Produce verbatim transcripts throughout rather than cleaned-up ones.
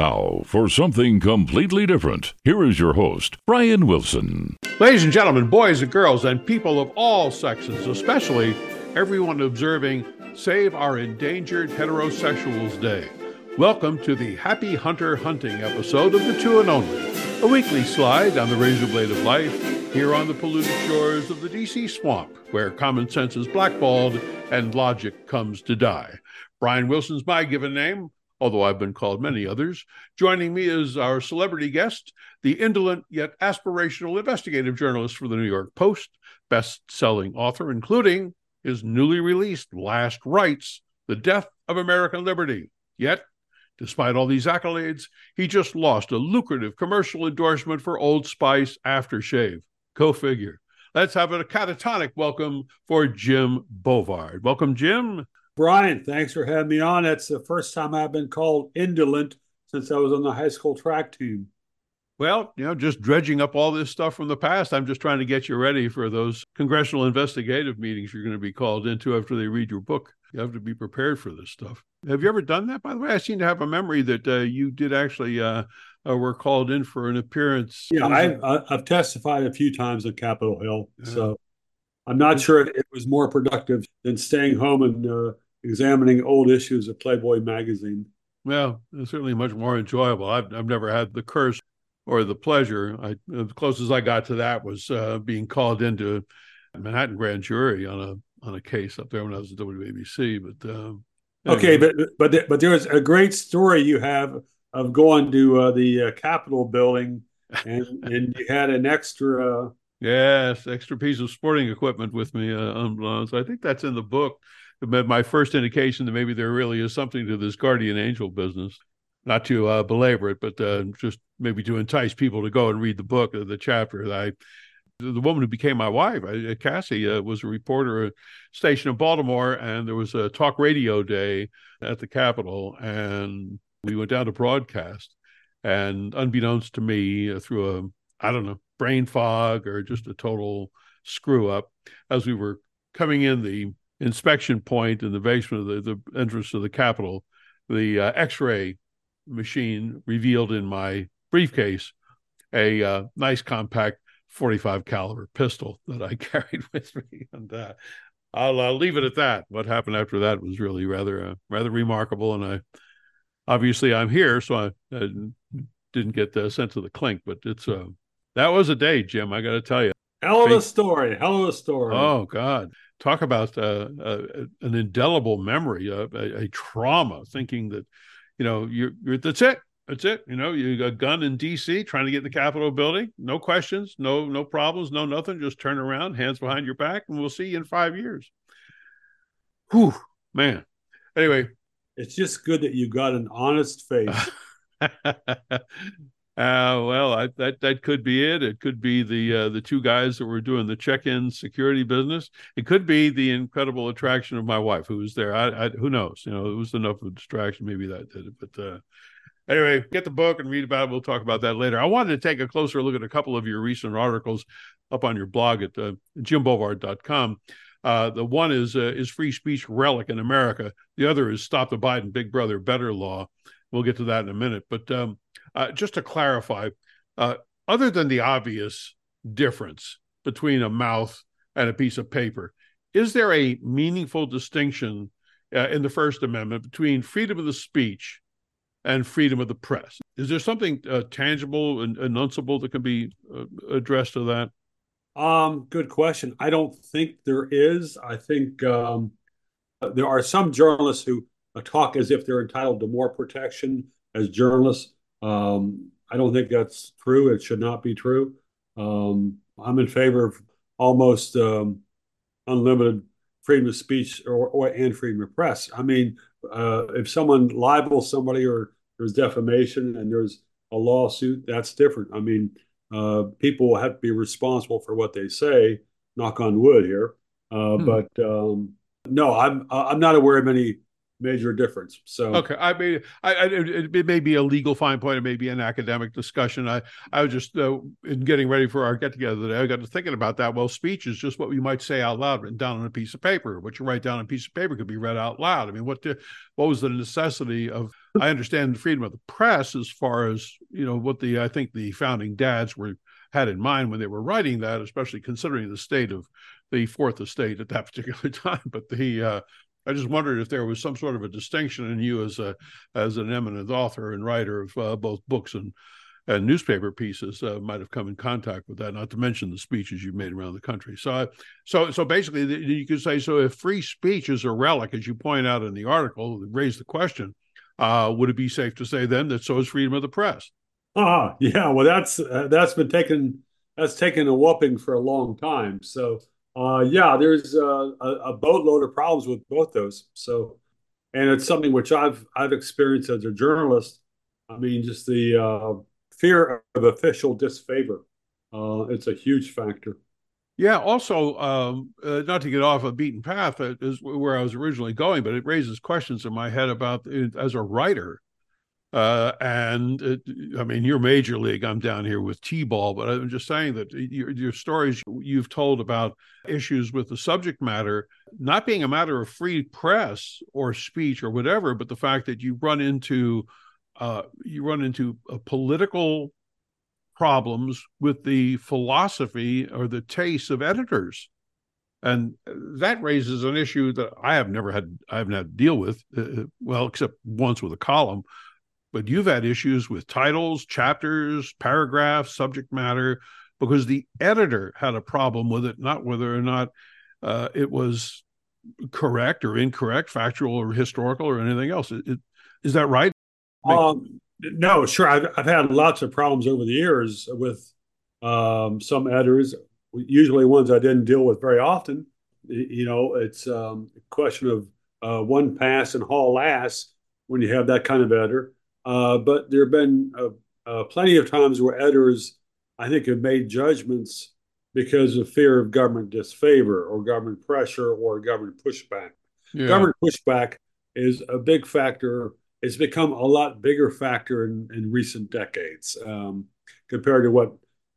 Now, for something completely different, here is your host, Brian Wilson. Ladies and gentlemen, boys and girls, and people of all sections, especially everyone observing Save Our Endangered Heterosexuals Day. Welcome to the Happy Hunter Hunting episode of The Two and Only, a weekly slide on the razor blade of life here on the polluted shores of the D C swamp, where common sense is blackballed and logic comes to die. Brian Wilson's my given name, although I've been called many others. Joining me is our celebrity guest, the indolent yet aspirational investigative journalist for the New York Post, best-selling author, including his newly released Last Rights: The Death of American Liberty. Yet, despite all these accolades, he just lost a lucrative commercial endorsement for Old Spice aftershave. Go figure. Let's have a catatonic welcome for Jim Bovard. Welcome, Jim. Brian, thanks for having me on. That's the first time I've been called indolent since I was on the high school track team. Well, you know, just dredging up all this stuff from the past. I'm just trying to get you ready for those congressional investigative meetings you're going to be called into after they read your book. You have to be prepared for this stuff. Have you ever done that, by the way? I seem to have a memory that uh, you did actually uh, uh, were called in for an appearance. Yeah, I've, I've testified a few times at Capitol Hill, yeah. So I'm not sure if it was more productive than staying home and uh, examining old issues of Playboy magazine. Well, it's certainly much more enjoyable. I've I've never had the curse or the pleasure. I, the closest I got to that was uh, being called into Manhattan grand jury on a on a case up there when I was at W A B C. But um, anyway. okay, but but the, but there was a great story you have of going to uh, the uh, Capitol building, and and you had an extra. Uh, Yes, extra piece of sporting equipment with me, uh, unblown. So I think that's in the book. My first indication that maybe there really is something to this guardian angel business. Not to uh, belabor it, but uh, just maybe to entice people to go and read the book, the chapter. That I, the woman who became my wife, Cassie, uh, was a reporter stationed in Baltimore, and there was a talk radio day at the Capitol, and we went down to broadcast. And unbeknownst to me, uh, through a I don't know, brain fog or just a total screw up. As we were coming in the inspection point in the basement of the, the entrance to the Capitol, the uh, x-ray machine revealed in my briefcase a uh, nice compact forty-five caliber pistol that I carried with me. And uh, I'll, I'll leave it at that. What happened after that was really rather, uh, rather remarkable. And I, obviously I'm here, so I, I didn't get the sense of the clink, but it's a, uh, that was a day, Jim, I got to tell you. Hell of a story. Hell of a story. Oh, God. Talk about uh, uh, an indelible memory, uh, a, a trauma, thinking that, you know, you're, you're that's it. That's it. You know, you got a gun in D C trying to get in the Capitol building. No questions. No no problems. No nothing. Just turn around, hands behind your back, and we'll see you in five years. Whew, man. Anyway. It's just good that you got an honest face. Uh, well, I, that that could be it. It could be the uh, the two guys that were doing the check-in security business. It could be the incredible attraction of my wife, who was there. I, I who knows? You know, it was enough of a distraction. Maybe that did it. But uh, anyway, get the book and read about it. We'll talk about that later. I wanted to take a closer look at a couple of your recent articles up on your blog at uh, jim bovard dot com. Uh, the one is uh, is free speech relic in America. The other is Stop the Biden Big Brother Better Law. We'll get to that in a minute, but. Um, Uh, just to clarify, uh, other than the obvious difference between a mouth and a piece of paper, is there a meaningful distinction uh, in the First Amendment between freedom of the speech and freedom of the press? Is there something uh, tangible and enunciable that can be uh, addressed to that? Um, good question. I don't think there is. I think um, there are some journalists who talk as if they're entitled to more protection as journalists. Um, I don't think that's true. It should not be true. Um, I'm in favor of almost um, unlimited freedom of speech or, or and freedom of press. I mean, uh, if someone libels somebody or there's defamation and there's a lawsuit, that's different. I mean, uh, people have to be responsible for what they say. Knock on wood here, uh, hmm. but um, no, I'm I'm not aware of any major difference. So okay, I mean, I, I it, it may be a legal fine point, it may be an academic discussion. I, I was just uh, in getting ready for our get together today. I got to thinking about that. Well, speech is just what we might say out loud, written down on a piece of paper. What you write down on a piece of paper could be read out loud. I mean, what the, what was the necessity of I understand freedom of the press as far as, you know, what the, I think the founding dads were had in mind when they were writing that, especially considering the state of the fourth estate at that particular time. But the, uh, I just wondered if there was some sort of a distinction in you as a, as an eminent author and writer of uh, both books and, and newspaper pieces uh, might have come in contact with that, not to mention the speeches you've made around the country. So, I, so, so basically you could say, so if free speech is a relic, as you point out in the article, raise the question, uh, would it be safe to say then that so is freedom of the press? Ah, yeah. Well, that's uh, that's been taken that's taken a whopping for a long time. So, uh, yeah, there's uh, a, a boatload of problems with both those. So, and it's something which I've I've experienced as a journalist. I mean, just the uh, fear of official disfavor. Uh, it's a huge factor. Yeah. Also, um, uh, not to get off a beaten path uh, is where I was originally going, but it raises questions in my head about uh, as a writer. Uh, and it, I mean, you're major league. I'm down here with T-ball, but I'm just saying that your, your stories you've told about issues with the subject matter not being a matter of free press or speech or whatever, but the fact that you run into uh, you run into a political problems with the philosophy or the tastes of editors. And that raises an issue that I have never had. I haven't had to deal with, uh, well, except once with a column. But you've had issues with titles, chapters, paragraphs, subject matter, because the editor had a problem with it, not whether or not uh, it was correct or incorrect, factual or historical or anything else. It, it, is that right? Um, no, sure. I've, I've had lots of problems over the years with um, some editors, usually ones I didn't deal with very often. You know, it's um, a question of uh, one pass and haul ass when you have that kind of editor. Uh, but there have been uh, uh, plenty of times where editors, I think, have made judgments because of fear of government disfavor or government pressure or government pushback. Yeah. Government pushback is a big factor. It's become a lot bigger factor in, in recent decades um, compared to what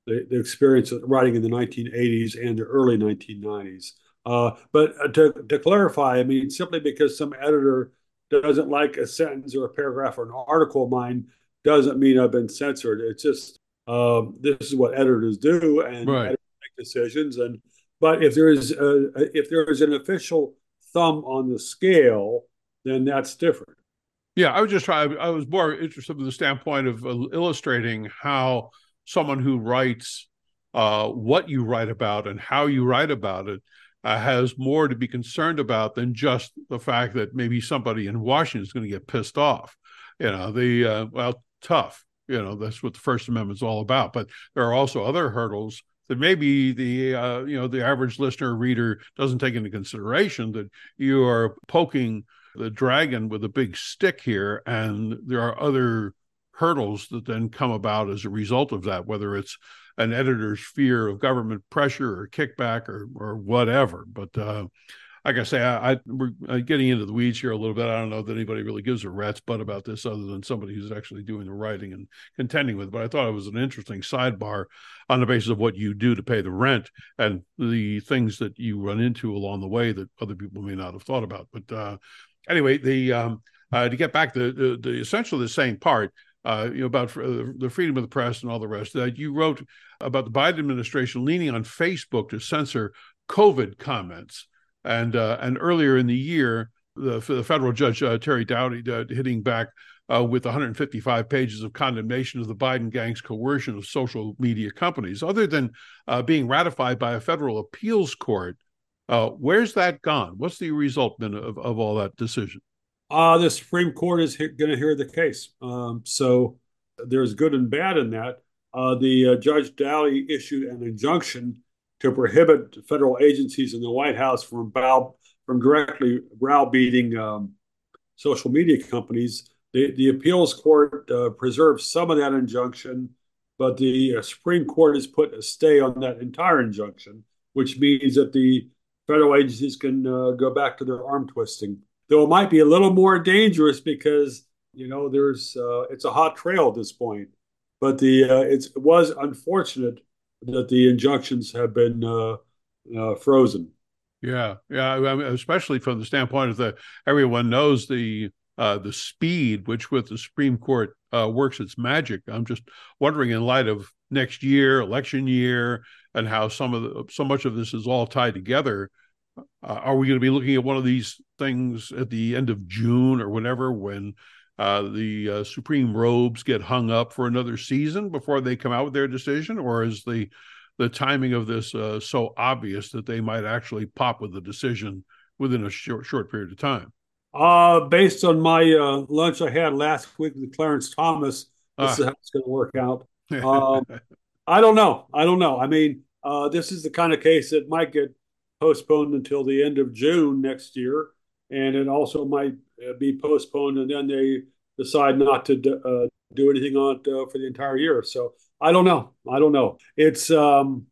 the, the experience of writing in the nineteen eighties and the early nineteen nineties. Uh, but to, to clarify, I mean, simply because some editor doesn't like a sentence or a paragraph or an article of mine doesn't mean I've been censored. It's just um, this is what editors do, and right. editors make decisions. And but if there is a, if there is an official thumb on the scale, then that's different. Yeah, I was just trying. I was more interested from the standpoint of uh, illustrating how someone who writes uh, what you write about and how you write about it. Uh, has more to be concerned about than just the fact that maybe somebody in Washington is going to get pissed off. You know, the, uh, well, tough, you know, that's what the First Amendment's all about. But there are also other hurdles that maybe the, uh, you know, the average listener reader doesn't take into consideration that you are poking the dragon with a big stick here. And there are other hurdles that then come about as a result of that, whether it's an editor's fear of government pressure or kickback or or whatever. But uh, like I say, I, I, we're getting into the weeds here a little bit. I don't know that anybody really gives a rat's butt about this other than somebody who's actually doing the writing and contending with it. But I thought it was an interesting sidebar on the basis of what you do to pay the rent and the things that you run into along the way that other people may not have thought about. But uh, anyway, the um, uh, to get back to the, the essentially the same part, Uh, you know, about the freedom of the press and all the rest. Uh, you wrote about the Biden administration leaning on Facebook to censor COVID comments. And uh, and earlier in the year, the, the federal judge, uh, Terry Dowdy, uh, hitting back uh, with one hundred fifty-five pages of condemnation of the Biden gang's coercion of social media companies. Other than uh, being ratified by a federal appeals court, uh, where's that gone? What's the result been of, of all that decision? Uh, the Supreme Court is he- going to hear the case. Um, so there's good and bad in that. Uh, the uh, Judge Dowdy issued an injunction to prohibit federal agencies in the White House from bow- from directly browbeating um, social media companies. The, the appeals court uh, preserves some of that injunction, but the uh, Supreme Court has put a stay on that entire injunction, which means that the federal agencies can uh, go back to their arm twisting. Though it might be a little more dangerous because, you know, there's uh, it's a hot trail at this point. But the uh, it's, it was unfortunate that the injunctions have been uh, uh, frozen. Yeah, yeah, especially from the standpoint of the everyone knows the uh, the speed which with the Supreme Court uh, works its magic. I'm just wondering, in light of next year, election year, and how some of the, so much of this is all tied together, uh, are we going to be looking at one of these things at the end of June or whatever, when uh, the uh, Supreme robes get hung up for another season before they come out with their decision? Or is the the timing of this uh, so obvious that they might actually pop with a decision within a short, short period of time? Uh, based on my uh, lunch I had last week with Clarence Thomas, this ah. is how it's going to work out. um, I don't know. I don't know. I mean, uh, this is the kind of case that might get postponed until the end of June next year. And it also might be postponed, and then they decide not to do, uh, do anything on it uh, for the entire year. So I don't know. I don't know. It's um,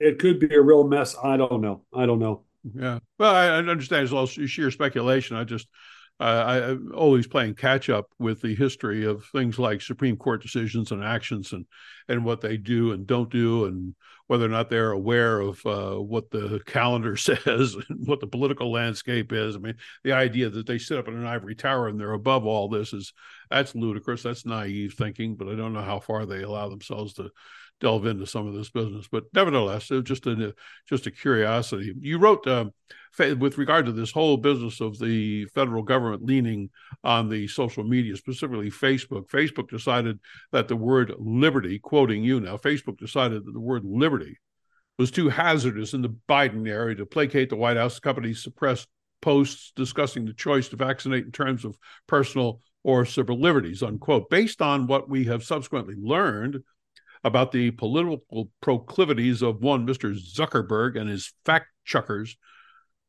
it could be a real mess. I don't know. I don't know. Yeah. Well, I understand it's all sheer speculation. I just, uh, I'm always playing catch up with the history of things like Supreme Court decisions and actions, and, and what they do and don't do, and whether or not they're aware of uh, what the calendar says and what the political landscape is. I mean, the idea that they sit up in an ivory tower and they're above all this is, that's ludicrous. That's naive thinking, but I don't know how far they allow themselves to delve into some of this business. But nevertheless, it was just a just a curiosity. You wrote uh, with regard to this whole business of the federal government leaning on the social media, specifically Facebook. Facebook decided that the word liberty, quoting you now, Facebook decided that the word liberty was too hazardous in the Biden era to placate the White House. Companies suppressed posts discussing the choice to vaccinate in terms of personal or civil liberties, unquote. Based on what we have subsequently learned about the political proclivities of one Mister Zuckerberg and his fact chuckers,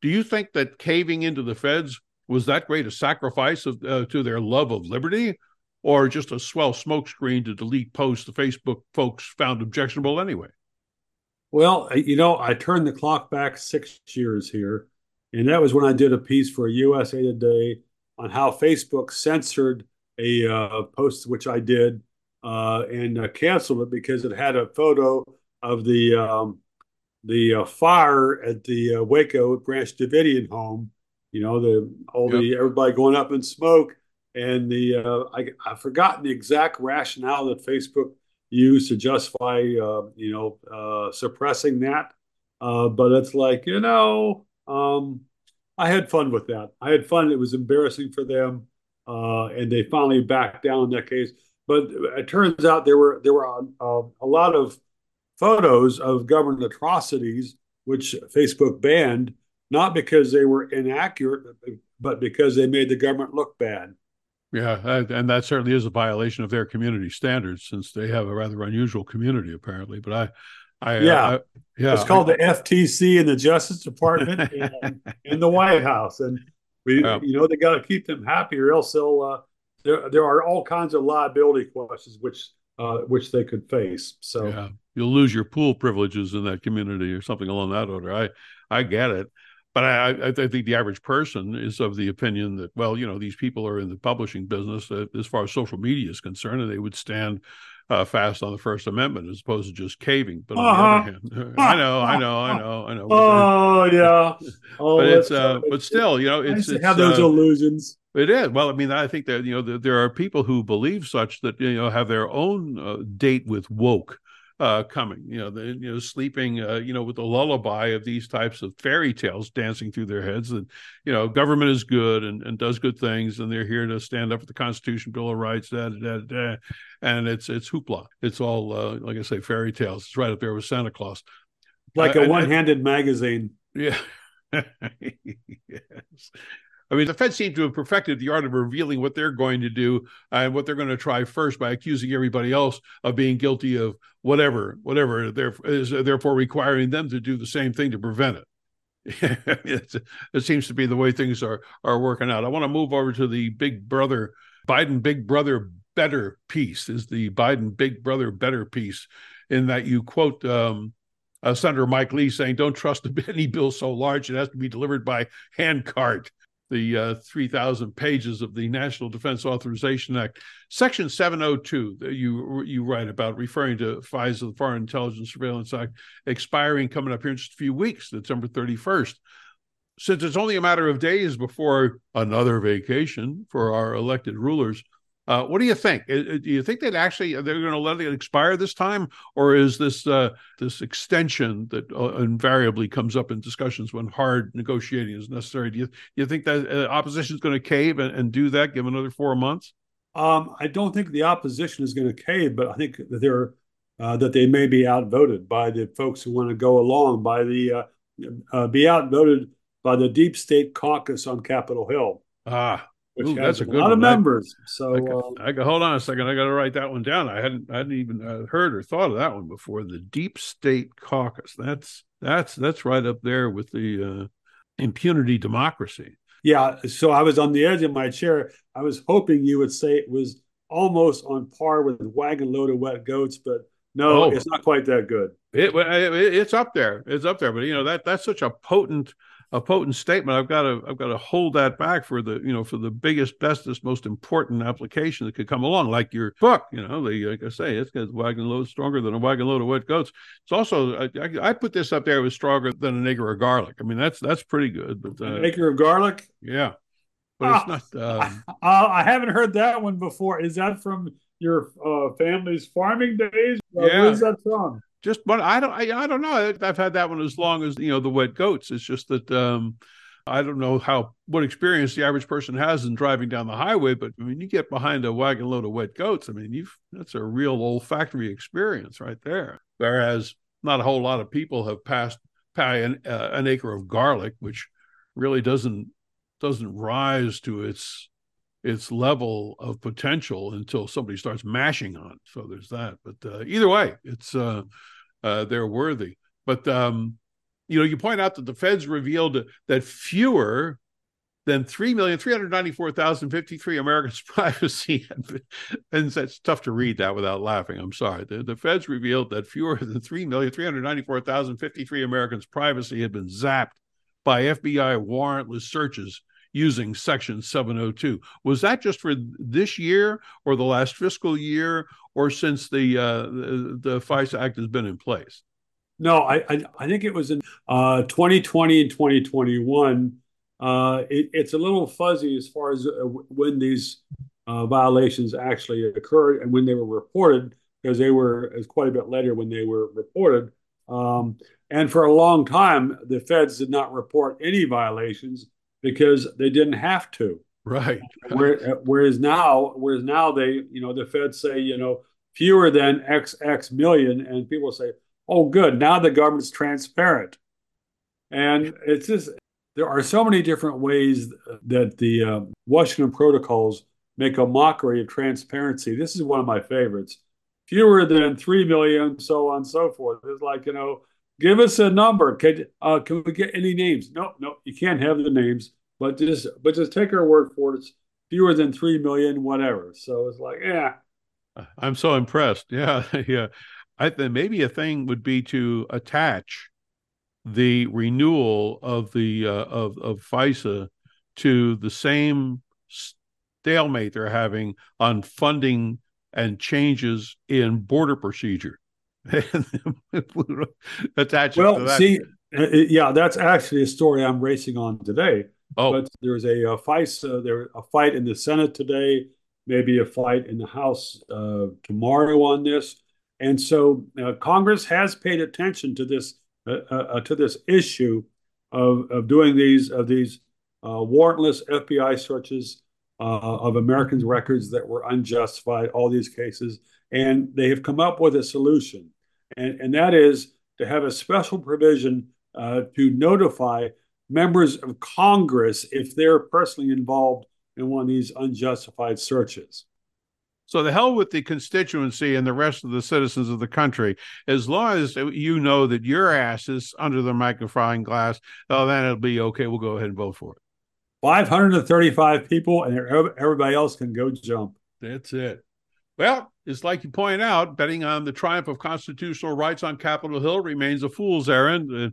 do you think that caving into the feds was that great a sacrifice of, uh, to their love of liberty, or just a swell smokescreen to delete posts the Facebook folks found objectionable anyway? Well, you know, I turned the clock back six years here, and that was when I did a piece for U S A Today on how Facebook censored a uh, post which I did Uh, and uh, canceled it because it had a photo of the um, the uh, fire at the uh, Waco Branch Davidian home. You know, the all yep. the everybody going up in smoke, and the uh, I I've forgotten the exact rationale that Facebook used to justify uh, you know uh, suppressing that. Uh, but it's like you know um, I had fun with that. I had fun. It was embarrassing for them, uh, and they finally backed down in that case. But it turns out there were there were uh, a lot of photos of government atrocities which Facebook banned, not because they were inaccurate, but because they made the government look bad. Yeah, and that certainly is a violation of their community standards, since they have a rather unusual community, apparently. But I, I yeah, I, yeah, it's called I, the F T C and the Justice Department and, and the White House, and we, yeah. you know, they got to keep them happy, or else they'll. Uh, There, there are all kinds of liability questions which, uh, which they could face. So yeah. You'll lose your pool privileges in that community, or something along that order. I, I get it, but I, I think the average person is of the opinion that, well, you know, these people are in the publishing business uh, as far as social media is concerned, and they would stand uh, fast on the First Amendment as opposed to just caving. But on uh-huh. the other hand, I know, I know, I know, I know. Oh yeah, oh, but it's, uh, but still, you know, it's, it's have those uh, illusions. It is. Well, I mean, I think that, you know, that there are people who believe such that, you know, have their own uh, date with woke uh, coming, you know, the, you know, sleeping, uh, you know, with the lullaby of these types of fairy tales dancing through their heads, that, you know, government is good and, and does good things, and they're here to stand up for the Constitution, Bill of Rights, da, da, da, da. And it's it's hoopla. It's all, uh, like I say, fairy tales. It's right up there with Santa Claus. Like uh, a one-handed and, magazine. Yeah. Yes. I mean, the Fed seem to have perfected the art of revealing what they're going to do and what they're going to try first, by accusing everybody else of being guilty of whatever, whatever, therefore requiring them to do the same thing to prevent it. It's, it seems to be the way things are are working out. I want to move over to the Big Brother, Biden Big Brother Better piece. Is the Biden Big Brother Better piece, in that you quote um, uh, Senator Mike Lee saying, "Don't trust any bill so large it has to be delivered by handcart." The uh, three thousand pages of the National Defense Authorization Act, Section seven oh two, that you you write about, referring to FISA, the Foreign Intelligence Surveillance Act, expiring coming up here in just a few weeks, December thirty-first. since it's only a matter of days before another vacation for our elected rulers, uh, what do you think? Do you think that actually they're going to let it expire this time? Or is this uh, this extension that uh, invariably comes up in discussions when hard negotiating is necessary? Do you, do you think that uh, opposition is going to cave and, and do that, give another four months? Um, I don't think the opposition is going to cave, but I think that they're uh, that they may be outvoted by the folks who want to go along, by the uh, uh, be outvoted by the deep state caucus on Capitol Hill. Ah, which ooh, has that's a, a good lot one. of members. I, so I can, uh, I can, hold on a second. I got to write that one down. I hadn't I hadn't even heard or thought of that one before. The deep state caucus. That's that's that's right up there with the uh, impunity democracy. Yeah, so I was on the edge of my chair. I was hoping you would say it was almost on par with a wagon load of wet goats, but no, oh, it's not quite that good. It, it it's up there. It's up there, but you know that that's such a potent a potent statement. I've got to I've got to hold that back for the you know for the biggest, bestest, most important application that could come along, like your book. You know, the, like I say, it's got wagon load stronger than a wagon load of wet goats. It's also I, I, I put this up there. It was stronger than an acre of garlic. I mean, that's that's pretty good. But, uh, an acre of garlic. Yeah, but oh, it's not. Um, I, I haven't heard that one before. Is that from your uh, family's farming days? Uh, yeah. Where's that from? Just, but I don't, I, I don't know. I've had that one as long as, you know, the wet goats. It's just that um, I don't know how, what experience the average person has in driving down the highway. But I mean, you get behind a wagon load of wet goats. I mean, you've, that's a real olfactory experience right there. Whereas not a whole lot of people have passed by an, uh, an acre of garlic, which really doesn't, doesn't rise to its, its level of potential until somebody starts mashing on it. So there's that. But uh, either way, it's uh, uh, they're worthy. But, um, you know, you point out that the feds revealed that fewer than three million three hundred ninety-four thousand fifty-three Americans' privacy had been, and that's tough to read that without laughing. I'm sorry. The, the feds revealed that fewer than three million three hundred ninety-four thousand fifty-three Americans' privacy had been zapped by F B I warrantless searches using Section seven oh two. Was that just for this year or the last fiscal year or since the uh, the, the FISA Act has been in place? No, I I, I think it was in uh, twenty twenty and twenty twenty-one. Uh, it, it's a little fuzzy as far as uh, when these uh, violations actually occurred and when they were reported, because they were quite a bit later when they were reported. Um, and for a long time, the feds did not report any violations, because they didn't have to, right? Whereas now, whereas now they, you know, the feds say, you know, fewer than X X million, and people say, oh, good, now the government's transparent. And it's just there are so many different ways that the uh, Washington protocols make a mockery of transparency. This is one of my favorites. Fewer than three million, so on and so forth. It's like, you know, give us a number. Can uh, can we get any names? No, no, you can't have the names. But just but just take our word for it. It's fewer than three million, whatever. So it's like, yeah. I'm so impressed. Yeah, yeah. I think maybe a thing would be to attach the renewal of the uh, of of FISA to the same stalemate they're having on funding and changes in border procedure. Attached well, to that. see, yeah, that's actually a story I'm racing on today. Oh, but there's a, a fight. Uh, there a fight in the Senate today, maybe a fight in the House uh, tomorrow on this. And so uh, Congress has paid attention to this uh, uh, to this issue of of doing these of these uh, warrantless F B I searches uh, of Americans' records that were unjustified. All these cases. And they have come up with a solution, and, and that is to have a special provision uh, to notify members of Congress if they're personally involved in one of these unjustified searches. So the hell with the constituency and the rest of the citizens of the country. As long as you know that your ass is under the magnifying glass, oh, then it'll be okay. We'll go ahead and vote for it. five hundred thirty-five people, and everybody else can go jump. That's it. Well, it's like you point out, betting on the triumph of constitutional rights on Capitol Hill remains a fool's errand. And,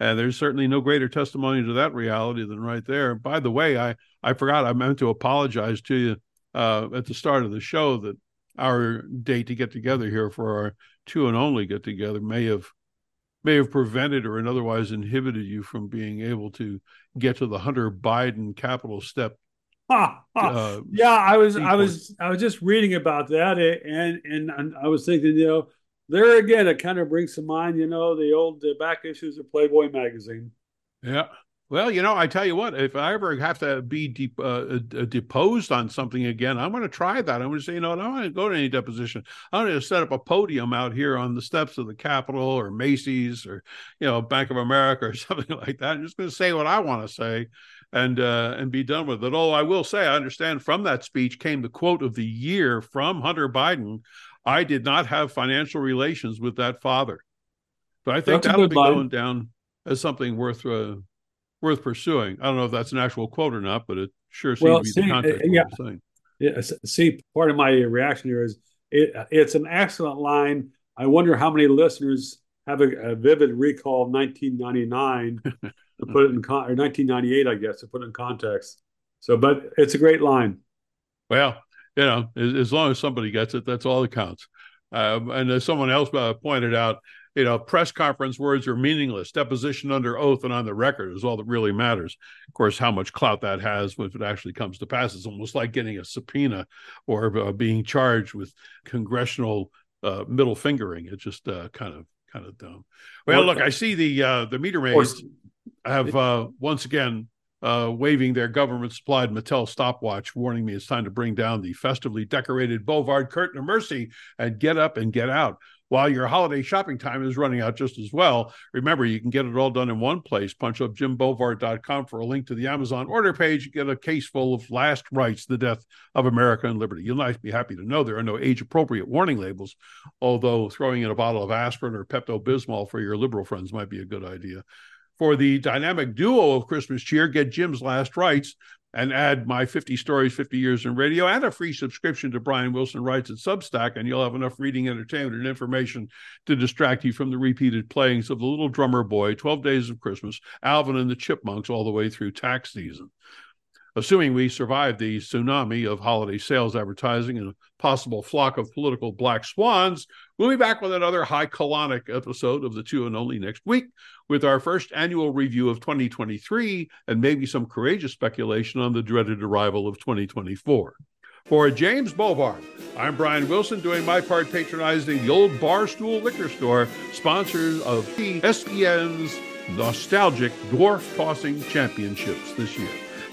and there's certainly no greater testimony to that reality than right there. By the way, I, I forgot I meant to apologize to you uh, at the start of the show that our date to get together here for our two and only get together may have may have prevented or otherwise inhibited you from being able to get to the Hunter Biden capital step. Huh, huh. Uh, yeah, I was, sequence. I was, I was just reading about that, and and, and I was thinking, you know, there again, it kind of brings to mind, you know, the old uh, back issues of Playboy magazine. Yeah. Well, you know, I tell you what, if I ever have to be de- uh, deposed on something again, I'm going to try that. I'm going to say, you know, I don't want to go to any deposition. I'm going to set up a podium out here on the steps of the Capitol or Macy's or, you know, Bank of America or something like that. I'm just going to say what I want to say and uh, and be done with it. Although I will say, I understand from that speech came the quote of the year from Hunter Biden. I did not have financial relations with that father. But I think that's that'll be line. Going down as something worth uh, worth pursuing. I don't know if that's an actual quote or not, but it sure seems well, to be see, the context uh, yeah. of what I'm saying. Yeah, see, part of my reaction here is it, it's an excellent line. I wonder how many listeners have a, a vivid recall of nineteen ninety-nine to put it in con- or nineteen ninety-eight, I guess, to put it in context. So, but it's a great line. Well, you know, as, as long as somebody gets it, that's all that counts. Um, and as someone else uh, pointed out, you know, press conference words are meaningless. Deposition under oath and on the record is all that really matters. Of course, how much clout that has when it actually comes to pass is almost like getting a subpoena or uh, being charged with congressional uh, middle fingering. It's just uh, kind of kind of dumb. Well, well look, I see the uh, the meter maids have uh, once again. Uh, waving their government-supplied Mattel stopwatch, warning me it's time to bring down the festively decorated Bovard curtain of mercy and get up and get out. While your holiday shopping time is running out just as well, remember, you can get it all done in one place. Punch up jim bovard dot com for a link to the Amazon order page. You get a case full of Last Rights: The Death of American Liberty. You'll not be happy to know there are no age-appropriate warning labels, although throwing in a bottle of aspirin or Pepto-Bismol for your liberal friends might be a good idea. For the dynamic duo of Christmas cheer, get Jim's Last Rites and add my fifty stories, fifty years in radio and a free subscription to Brian Wilson Writes at Substack, and you'll have enough reading, entertainment, and information to distract you from the repeated playings of The Little Drummer Boy, twelve days of Christmas, Alvin and the Chipmunks, all the way through tax season. Assuming we survive the tsunami of holiday sales advertising and a possible flock of political black swans, we'll be back with another high colonic episode of The Two and Only next week with our first annual review of twenty twenty-three and maybe some courageous speculation on the dreaded arrival of twenty twenty-four. For James Bovard, I'm Brian Wilson, doing my part patronizing the old Barstool Liquor Store, sponsors of E S P N's nostalgic dwarf tossing championships this year.